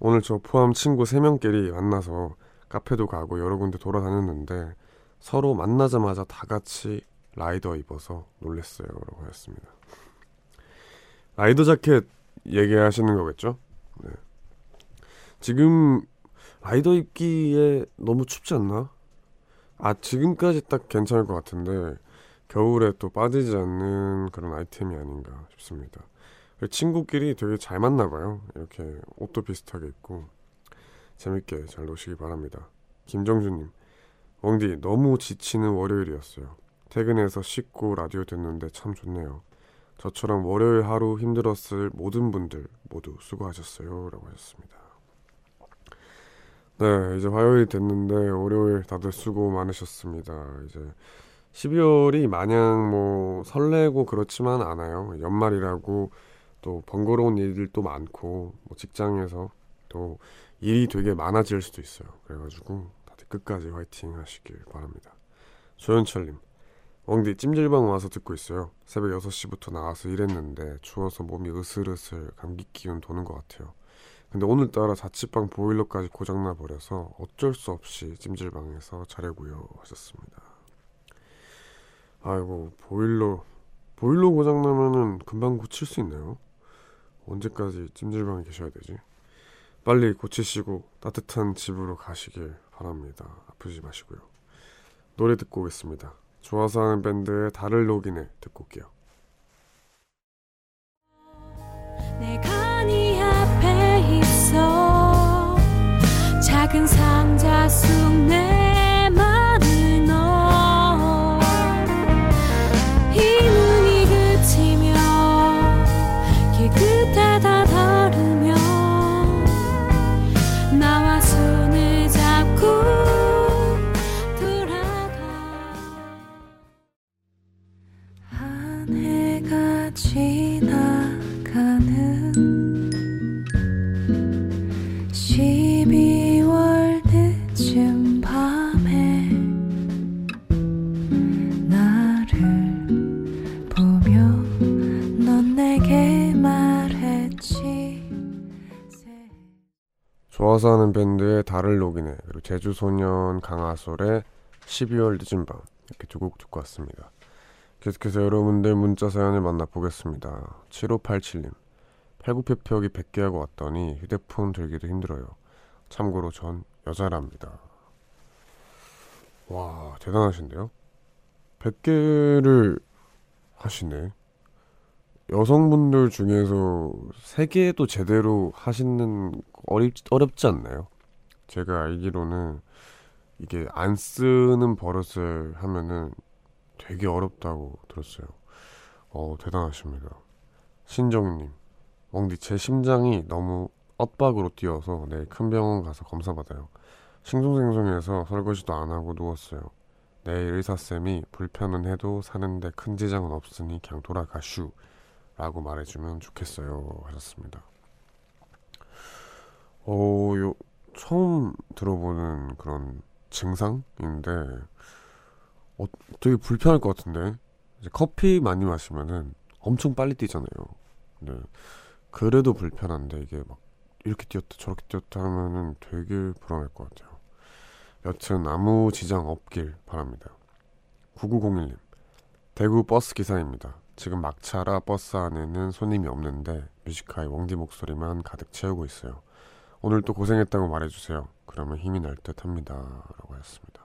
오늘 저 포함 친구 3명끼리 만나서 카페도 가고 여러 군데 돌아다녔는데 서로 만나자마자 다 같이 라이더 입어서 놀랬어요 라고 하였습니다. 라이더 자켓 얘기하시는 거겠죠? 네. 지금 라이더 입기에 너무 춥지 않나? 아, 지금까지 딱 괜찮을 것 같은데 겨울에 또 빠지지 않는 그런 아이템이 아닌가 싶습니다. 친구끼리 되게 잘 만나봐요. 이렇게 옷도 비슷하게 입고 재밌게 잘 노시기 바랍니다. 김정준님, 웡디 너무 지치는 월요일이었어요. 퇴근해서 씻고 라디오 듣는데 참 좋네요. 저처럼 월요일 하루 힘들었을 모든 분들 모두 수고하셨어요 라고 하셨습니다. 네, 이제 화요일이 됐는데 월요일 다들 수고 많으셨습니다. 이제 12월이 마냥 뭐 설레고 그렇지만 않아요. 연말이라고 또 번거로운 일들도 많고 뭐 직장에서 또 일이 되게 많아질 수도 있어요. 그래가지고 다들 끝까지 화이팅 하시길 바랍니다. 조현철님, 엉디 찜질방 와서 듣고 있어요. 새벽 6시부터 나와서 일했는데 추워서 몸이 으슬으슬 감기 기운 도는 것 같아요. 근데 오늘따라 자취방 보일러까지 고장나 버려서 어쩔 수 없이 찜질방에서 자려고요 하셨습니다. 아이고, 보일러 고장나면은 금방 고칠 수 있나요? 언제까지 찜질방에 계셔야 되지? 빨리 고치시고 따뜻한 집으로 가시길 바랍니다. 아프지 마시고요. 노래 듣고 오겠습니다. 좋아서 하는 밴드의 달을 녹이네 듣고 올게요. 내가 네 앞에 있어 작은 상자 속 내 맘을 넣어 이 눈이 그치며 길 끝에 다다르며 나와 손을 잡고 돌아가 한 해가 지나가는 12월 늦은 밤에 나를 보며 넌 내게 말했지. 좋아서 하는 밴드의 달을 녹이네, 그리고 제주소년 강하솔의 12월 늦은 밤, 이렇게 두 곡 듣고 왔습니다. 계속해서 여러분들 문자 사연을 만나보겠습니다. 7587님, 팔굽혀펴기 100개 하고 왔더니 휴대폰 들기도 힘들어요. 참고로 전 여자랍니다. 와, 대단하신데요? 100개를 하시네. 여성분들 중에서 3개도 제대로 하시는 어렵지 않나요? 제가 알기로는 이게 안 쓰는 버릇을 하면은 되게 어렵다고 들었어요. 대단하십니다. 신정님, 엉디 제 심장이 너무 엇박으로 뛰어서 내일 큰 병원 가서 검사받아요. 싱숭생숭해서 설거지도 안 하고 누웠어요. 내일 의사쌤이 불편은 해도 사는데 큰 지장은 없으니 그냥 돌아가슈 라고 말해주면 좋겠어요 하셨습니다. 처음 들어보는 그런 증상인데 되게 불편할 것 같은데, 이제 커피 많이 마시면은 엄청 빨리 뛰잖아요. 네. 그래도 불편한데 이게 막 이렇게 뛰었다 저렇게 뛰었다 하면은 되게 불안할 것 같아요. 여튼 아무 지장 없길 바랍니다. 9901님, 대구 버스 기사입니다. 지금 막차라 버스 안에는 손님이 없는데 뮤직하이 웡디 목소리만 가득 채우고 있어요. 오늘 또 고생했다고 말해주세요. 그러면 힘이 날 듯 합니다 라고 하셨습니다.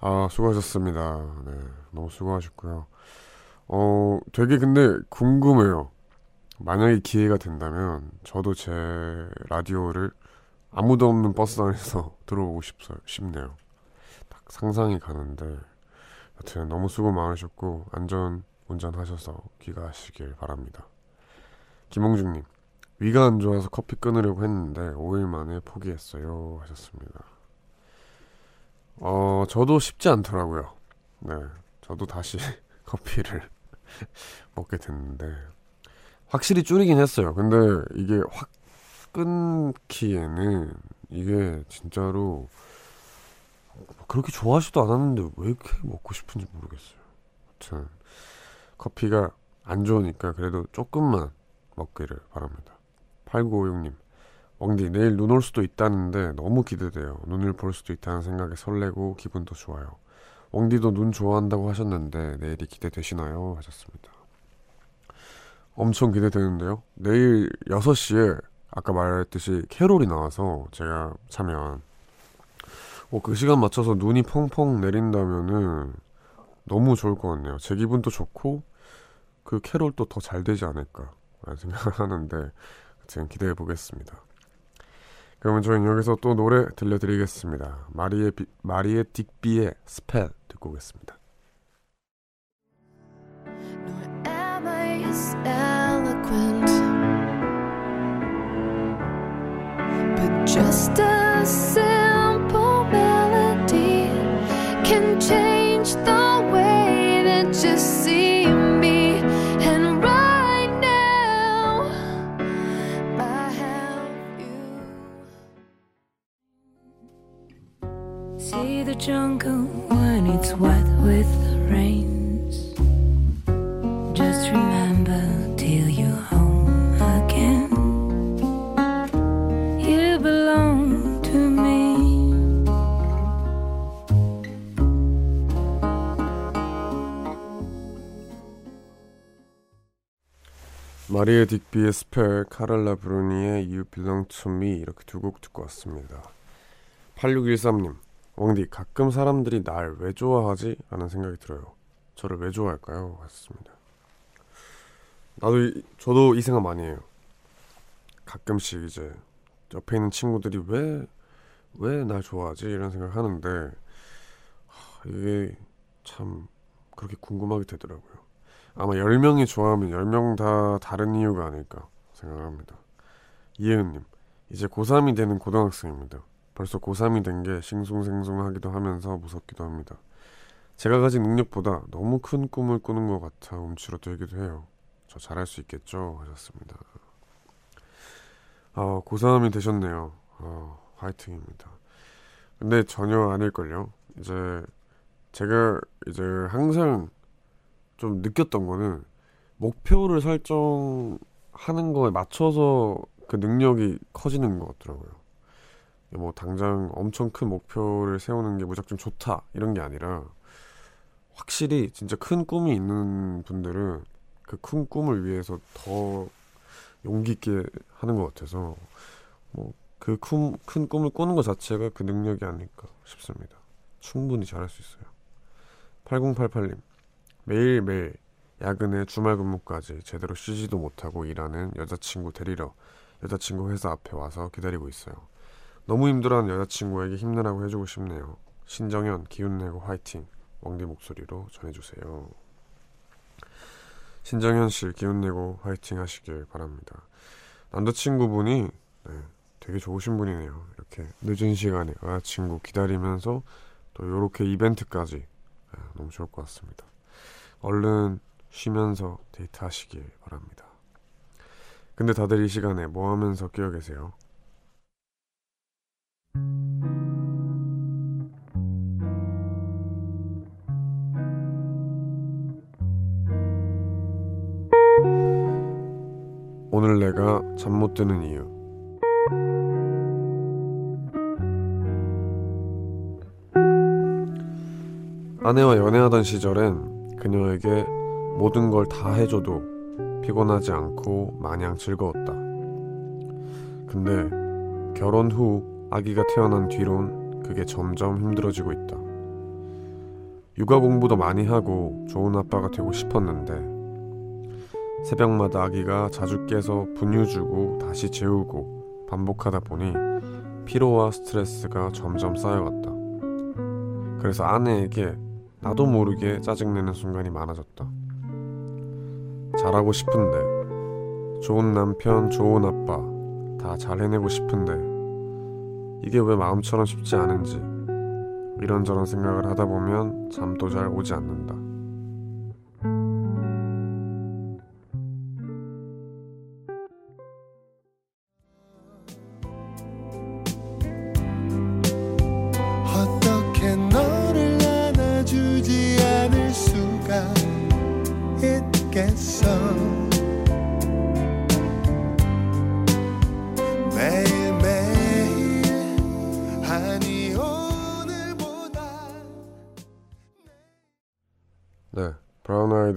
아, 수고하셨습니다. 네, 너무 수고하셨고요. 되게 근데 궁금해요. 만약에 기회가 된다면 저도 제 라디오를 아무도 없는 버스 안에서 들어보고 싶네요. 딱 상상이 가는데, 여튼 너무 수고 많으셨고 안전 운전하셔서 귀가하시길 바랍니다. 김홍중님, 위가 안 좋아서 커피 끊으려고 했는데 5일 만에 포기했어요 하셨습니다. 저도 쉽지 않더라고요. 네, 저도 다시 커피를 먹게 됐는데 확실히 줄이긴 했어요. 근데 이게 확 끊기에는 이게 진짜로 그렇게 좋아하지도 않았는데 왜 이렇게 먹고 싶은지 모르겠어요. 아무튼 커피가 안 좋으니까 그래도 조금만 먹기를 바랍니다. 8956님, 엉디 내일 눈 올 수도 있다는데 너무 기대돼요. 눈을 볼 수도 있다는 생각에 설레고 기분도 좋아요. 엉디도 눈 좋아한다고 하셨는데 내일이 기대되시나요 하셨습니다. 엄청 기대되는데요. 내일 6시에 아까 말했듯이 캐롤이 나와서 제가 참여한 그 시간 맞춰서 눈이 펑펑 내린다면은 너무 좋을 것 같네요. 제 기분도 좋고 그 캐롤도 더 잘 되지 않을까 라는 생각을 하는데 지금 기대해 보겠습니다. 그러면 저희는 여기서 또 노래 들려드리겠습니다. 마리에 딕비의 스펠 듣고 오겠습니다. Is eloquent, but just as 마리에 딕비의 스펠, 카를라 브루니의 You belong to me 이렇게 두 곡 듣고 왔습니다. 8613님, 왕디 가끔 사람들이 날 왜 좋아하지? 라는 생각이 들어요. 저를 왜 좋아할까요? 하셨습니다. 저도 이 생각 많이 해요. 가끔씩 이제 옆에 있는 친구들이 왜 날 좋아하지? 이런 생각을 하는데 이게 참 그렇게 궁금하게 되더라고요. 아마 10명이 좋아하면 10명 다 다른 이유가 아닐까 생각합니다. 이혜은님, 이제 고3이 되는 고등학생입니다. 벌써 고3이 된 게 싱숭생숭하기도 하면서 무섭기도 합니다. 제가 가진 능력보다 너무 큰 꿈을 꾸는 것 같아 움츠러들기도 해요. 저 잘할 수 있겠죠? 하셨습니다. 고3이 되셨네요. 화이팅입니다. 근데 전혀 아닐걸요. 제가 항상 좀 느꼈던 거는 목표를 설정하는 거에 맞춰서 그 능력이 커지는 것 같더라고요. 뭐 당장 엄청 큰 목표를 세우는 게 무작정 좋다 이런 게 아니라 확실히 진짜 큰 꿈이 있는 분들은 그 큰 꿈을 위해서 더 용기 있게 하는 것 같아서 뭐 그 큰 꿈을 꾸는 것 자체가 그 능력이 아닐까 싶습니다. 충분히 잘할 수 있어요. 8088님, 매일매일 야근에 주말 근무까지 제대로 쉬지도 못하고 일하는 여자친구 데리러 여자친구 회사 앞에 와서 기다리고 있어요. 너무 힘들어하는 여자친구에게 힘내라고 해주고 싶네요. 신정현, 기운내고 화이팅. 왕디 목소리로 전해주세요. 신정현씨, 기운내고 화이팅 하시길 바랍니다. 남자친구분이 되게 좋으신 분이네요. 이렇게 늦은 시간에 여자친구 기다리면서 또 이렇게 이벤트까지 너무 좋을 것 같습니다. 얼른 쉬면서 데이트하시길 바랍니다. 근데 다들 이 시간에 뭐 하면서 끼어 계세요? 오늘 내가 잠 못 드는 이유. 아내와 연애하던 시절엔 그녀에게 모든 걸 다 해줘도 피곤하지 않고 마냥 즐거웠다. 근데 결혼 후 아기가 태어난 뒤론 그게 점점 힘들어지고 있다. 육아 공부도 많이 하고 좋은 아빠가 되고 싶었는데 새벽마다 아기가 자주 깨서 분유 주고 다시 재우고 반복하다 보니 피로와 스트레스가 점점 쌓여왔다. 그래서 아내에게 나도 모르게 짜증내는 순간이 많아졌다. 잘하고 싶은데, 좋은 남편, 좋은 아빠 다 잘 해내고 싶은데 이게 왜 마음처럼 쉽지 않은지 이런저런 생각을 하다 보면 잠도 잘 오지 않는다.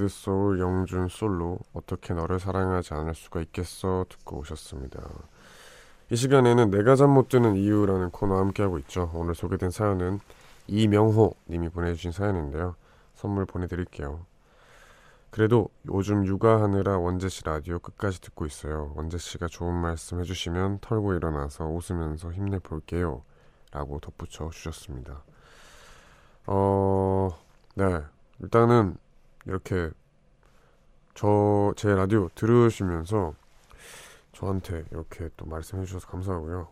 소울 영준 솔로 어떻게 너를 사랑하지 않을 수가 있겠어 듣고 오셨습니다. 이 시간에는 내가 잠 못 드는 이유라는 코너 함께하고 있죠. 오늘 소개된 사연은 이명호 님이 보내주신 사연인데요. 선물 보내드릴게요. 그래도 요즘 육아하느라 원재씨 라디오 끝까지 듣고 있어요. 원재씨가 좋은 말씀 해주시면 털고 일어나서 웃으면서 힘내볼게요 라고 덧붙여 주셨습니다. 네, 일단은 이렇게 제 라디오 들으시면서 저한테 이렇게 또 말씀해 주셔서 감사하고요.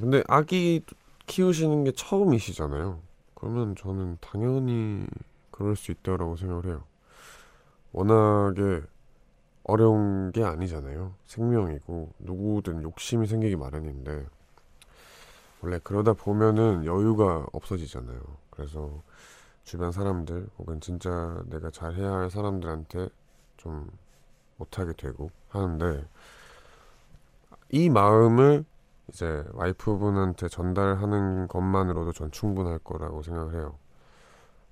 근데 아기 키우시는 게 처음이시잖아요. 그러면 저는 당연히 그럴 수 있다라고 생각을 해요. 워낙에 어려운 게 아니잖아요. 생명이고 누구든 욕심이 생기기 마련인데 원래 그러다 보면은 여유가 없어지잖아요. 그래서 주변 사람들 혹은 진짜 내가 잘해야 할 사람들한테 좀 못하게 되고 하는데 이 마음을 이제 와이프분한테 전달하는 것만으로도 전 충분할 거라고 생각을 해요.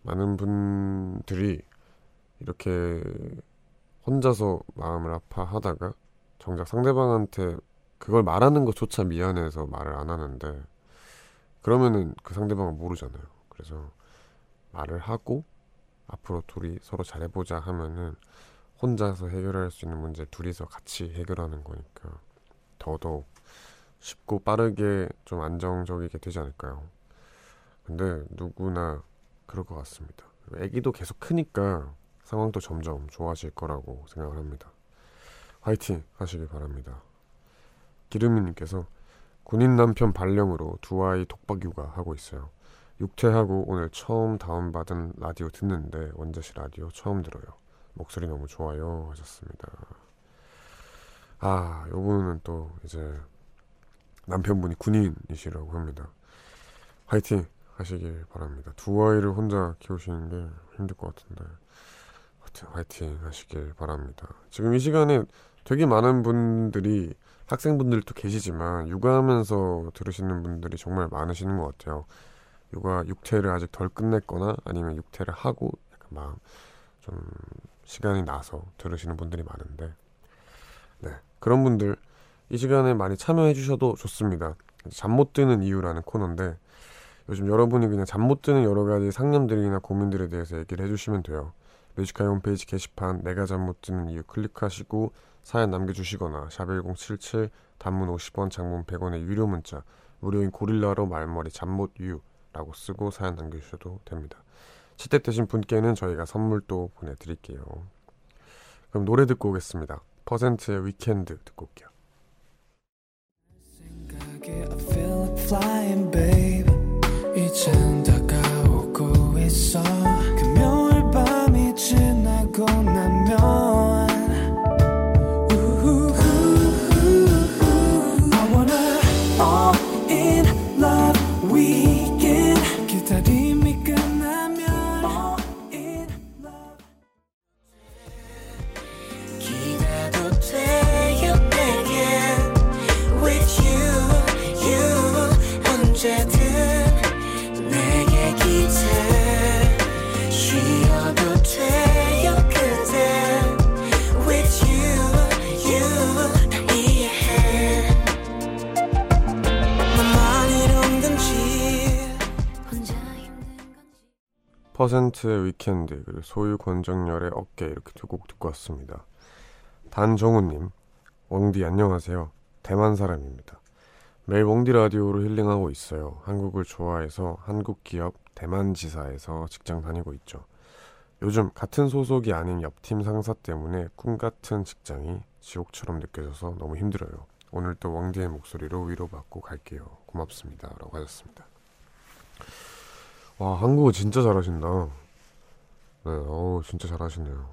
많은 분들이 이렇게 혼자서 마음을 아파하다가 정작 상대방한테 그걸 말하는 것조차 미안해서 말을 안 하는데, 그러면은 그 상대방은 모르잖아요. 그래서 말을 하고 앞으로 둘이 서로 잘해보자 하면은 혼자서 해결할 수 있는 문제 둘이서 같이 해결하는 거니까 더더욱 쉽고 빠르게 좀 안정적이게 되지 않을까요? 근데 누구나 그럴 것 같습니다. 애기도 계속 크니까 상황도 점점 좋아질 거라고 생각을 합니다. 화이팅 하시길 바랍니다. 기름이님께서 군인 남편 발령으로 두 아이 독박 육아하고 있어요. 육퇴하고 오늘 처음 다운받은 라디오 듣는데 원재씨 라디오 처음 들어요. 목소리 너무 좋아요 하셨습니다. 아, 요분은 또 이제 남편분이 군인이시라고 합니다. 화이팅 하시길 바랍니다. 두 아이를 혼자 키우시는 게 힘들 것 같은데 화이팅 하시길 바랍니다. 지금 이 시간에 되게 많은 분들이, 학생분들도 계시지만 육아하면서 들으시는 분들이 정말 많으시는 것 같아요. 육아, 육퇴를 아직 덜 끝냈거나 아니면 육퇴를 하고 약간 마음 좀 시간이 나서 들으시는 분들이 많은데, 네, 그런 분들 이 시간에 많이 참여해 주셔도 좋습니다. 잠 못 드는 이유라는 코너인데 요즘 여러분이 그냥 잠 못 드는 여러 가지 상념들이나 고민들에 대해서 얘기를 해주시면 돼요. 뮤직하이 홈페이지 게시판 내가 잠 못 드는 이유 클릭하시고 사연 남겨주시거나 샵1077 단문 50원 장문 100원의 유료 문자 무료인 고릴라로 말머리 잠 못 유라고 쓰고 사연 남겨주셔도 됩니다. 채택되신 분께는 저희가 선물 또 보내드릴게요. 그럼 노래 듣고 오겠습니다. 퍼센트의 위켄드 듣고 올게요. 이젠 다가오고 있어. 금요일 밤이 지나고 나면 I wanna all in love weekend. 기다림이 끝나면 all in love. 기대도 돼요 내겐 with you you 언제든. 퍼센트의 위켄드 그리고 소유 권정열의 어깨 이렇게 두 곡 듣고 왔습니다. 단정우님, 웡디 안녕하세요. 대만 사람입니다. 매일 웡디 라디오로 힐링하고 있어요. 한국을 좋아해서 한국 기업 대만 지사에서 직장 다니고 있죠. 요즘 같은 소속이 아닌 옆팀 상사 때문에 꿈같은 직장이 지옥처럼 느껴져서 너무 힘들어요. 오늘도 웡디의 목소리로 위로받고 갈게요. 고맙습니다 라고 하셨습니다. 와, 한국어 진짜 잘하신다. 네, 진짜 잘하시네요.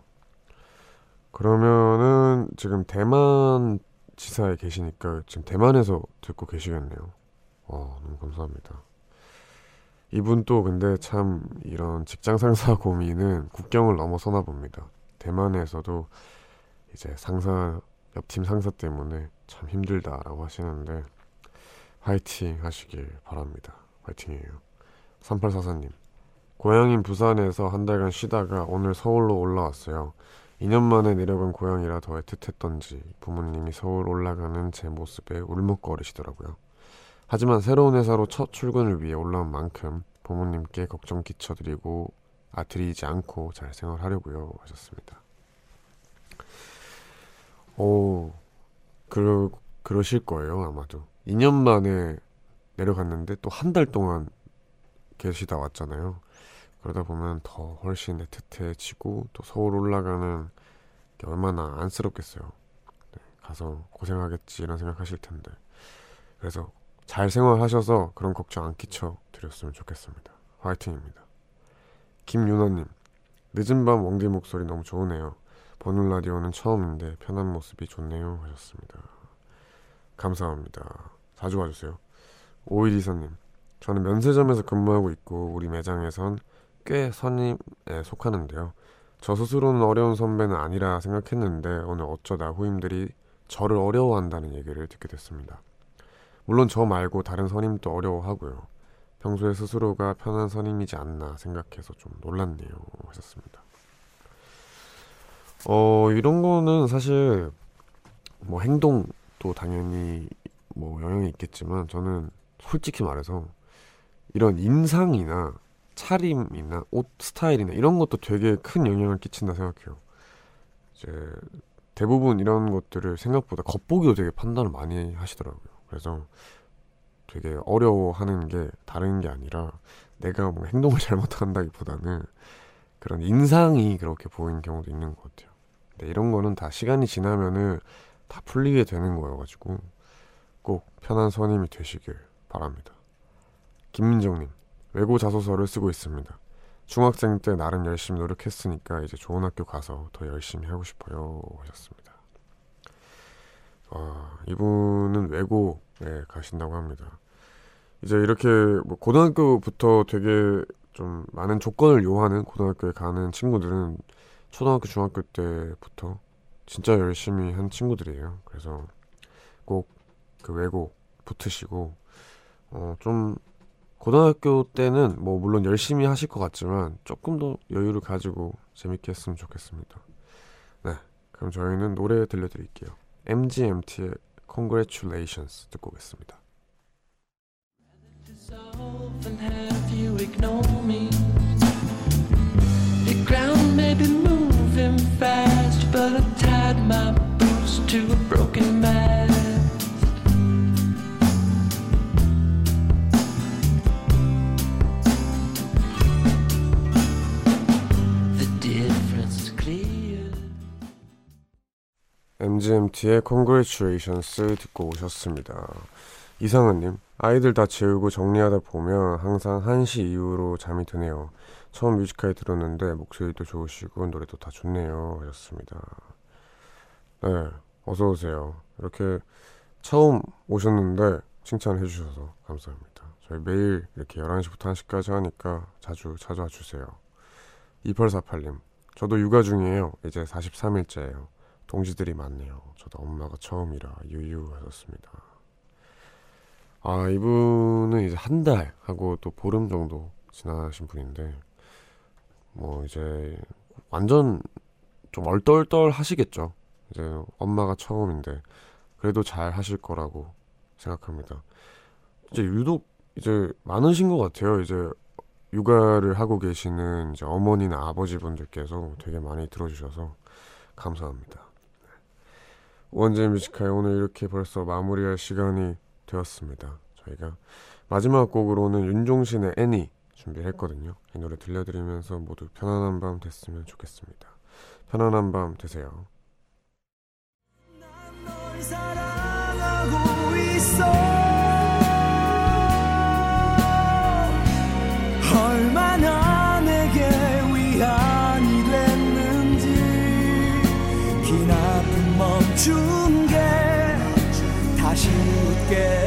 그러면은 지금 대만 지사에 계시니까 지금 대만에서 듣고 계시겠네요. 와, 너무 감사합니다. 이분 또 근데 참 이런 직장 상사 고민은 국경을 넘어서나 봅니다. 대만에서도 이제 상사, 옆팀 상사 때문에 참 힘들다라고 하시는데 화이팅 하시길 바랍니다. 화이팅이에요. 3844님, 고향인 부산에서 한 달간 쉬다가 오늘 서울로 올라왔어요. 2년 만에 내려간 고향이라 더 애틋했던지 부모님이 서울 올라가는 제 모습에 울먹거리시더라고요. 하지만 새로운 회사로 첫 출근을 위해 올라온 만큼 부모님께 걱정 끼쳐드리고 아들이지 않고 잘 생활하려고요 하셨습니다. 오, 그러실 거예요 아마도. 2년 만에 내려갔는데 또 한 달 동안 계시다 왔잖아요. 그러다 보면 더 훨씬 애틋해지고 또 서울 올라가는 게 얼마나 안쓰럽겠어요. 네, 가서 고생하겠지 이런 생각하실 텐데, 그래서 잘 생활하셔서 그런 걱정 안 끼쳐 드렸으면 좋겠습니다. 화이팅입니다. 김윤아님, 늦은 밤 웡디 목소리 너무 좋으네요. 보는 라디오는 처음인데 편한 모습이 좋네요 하셨습니다. 감사합니다. 자주 와주세요. 5124님, 저는 면세점에서 근무하고 있고 우리 매장에선 꽤 선임에 속하는데요. 저 스스로는 어려운 선배는 아니라 생각했는데 오늘 어쩌다 후임들이 저를 어려워한다는 얘기를 듣게 됐습니다. 물론 저 말고 다른 선임도 어려워하고요. 평소에 스스로가 편한 선임이지 않나 생각해서 좀 놀랐네요 하셨습니다. 이런 거는 사실 뭐 행동도 당연히 뭐 영향이 있겠지만, 저는 솔직히 말해서 이런 인상이나 차림이나 옷 스타일이나 이런 것도 되게 큰 영향을 끼친다 생각해요. 이제 대부분 이런 것들을 생각보다 겉보기로 되게 판단을 많이 하시더라고요. 그래서 되게 어려워하는 게 다른 게 아니라 내가 뭐 행동을 잘못한다기보다는 그런 인상이 그렇게 보이는 경우도 있는 것 같아요. 근데 이런 거는 다 시간이 지나면은 다 풀리게 되는 거여가지고 꼭 편한 선임이 되시길 바랍니다. 김민정님, 외고 자소서를 쓰고 있습니다. 중학생 때 나름 열심히 노력했으니까 이제 좋은 학교 가서 더 열심히 하고 싶어요 하셨습니다. 이분은 외고에 가신다고 합니다. 이제 이렇게 뭐 고등학교부터 되게 좀 많은 조건을 요하는 고등학교에 가는 친구들은 초등학교 중학교 때부터 진짜 열심히 한 친구들이에요. 그래서 꼭 그 외고 붙으시고 좀 고등학교 때는 뭐 물론 열심히 하실 것 같지만 조금 더 여유를 가지고 재밌게 했으면 좋겠습니다. 네, 그럼 저희는 노래 들려드릴게요. MGMT의 Congratulations 듣고 오겠습니다. MGMT의 Congratulations 듣고 오셨습니다. 이상은님, 아이들 다 재우고 정리하다 보면 항상 1시 이후로 잠이 드네요. 처음 뮤직하이 들었는데 목소리도 좋으시고 노래도 다 좋네요 하셨습니다. 네, 어서오세요. 이렇게 처음 오셨는데 칭찬해주셔서 감사합니다. 저희 매일 이렇게 11시부터 1시까지 하니까 자주 와주세요. 2848님, 저도 육아 중이에요. 이제 43일째예요. 동지들이 많네요. 저도 엄마가 처음이라 유유하셨습니다. 이분은 이제 한 달 하고 또 보름 정도 지나신 분인데, 뭐 이제 완전 좀 얼떨떨 하시겠죠. 이제 엄마가 처음인데 그래도 잘 하실 거라고 생각합니다. 이제 유독 이제 많으신 것 같아요. 이제 육아를 하고 계시는 이제 어머니나 아버지분들께서 되게 많이 들어주셔서 감사합니다. 우원재 뮤직하이, 오늘 이렇게 벌써 마무리할 시간이 되었습니다. 저희가 마지막 곡으로는 윤종신의 애니 준비를 했거든요. 이 노래 들려드리면서 모두 편안한 밤 됐으면 좋겠습니다. 편안한 밤 되세요. 난 널 사랑하고 있어. 얼마나 내게 위안이 됐는지 긴 앞을 멈춘 게 다시 웃게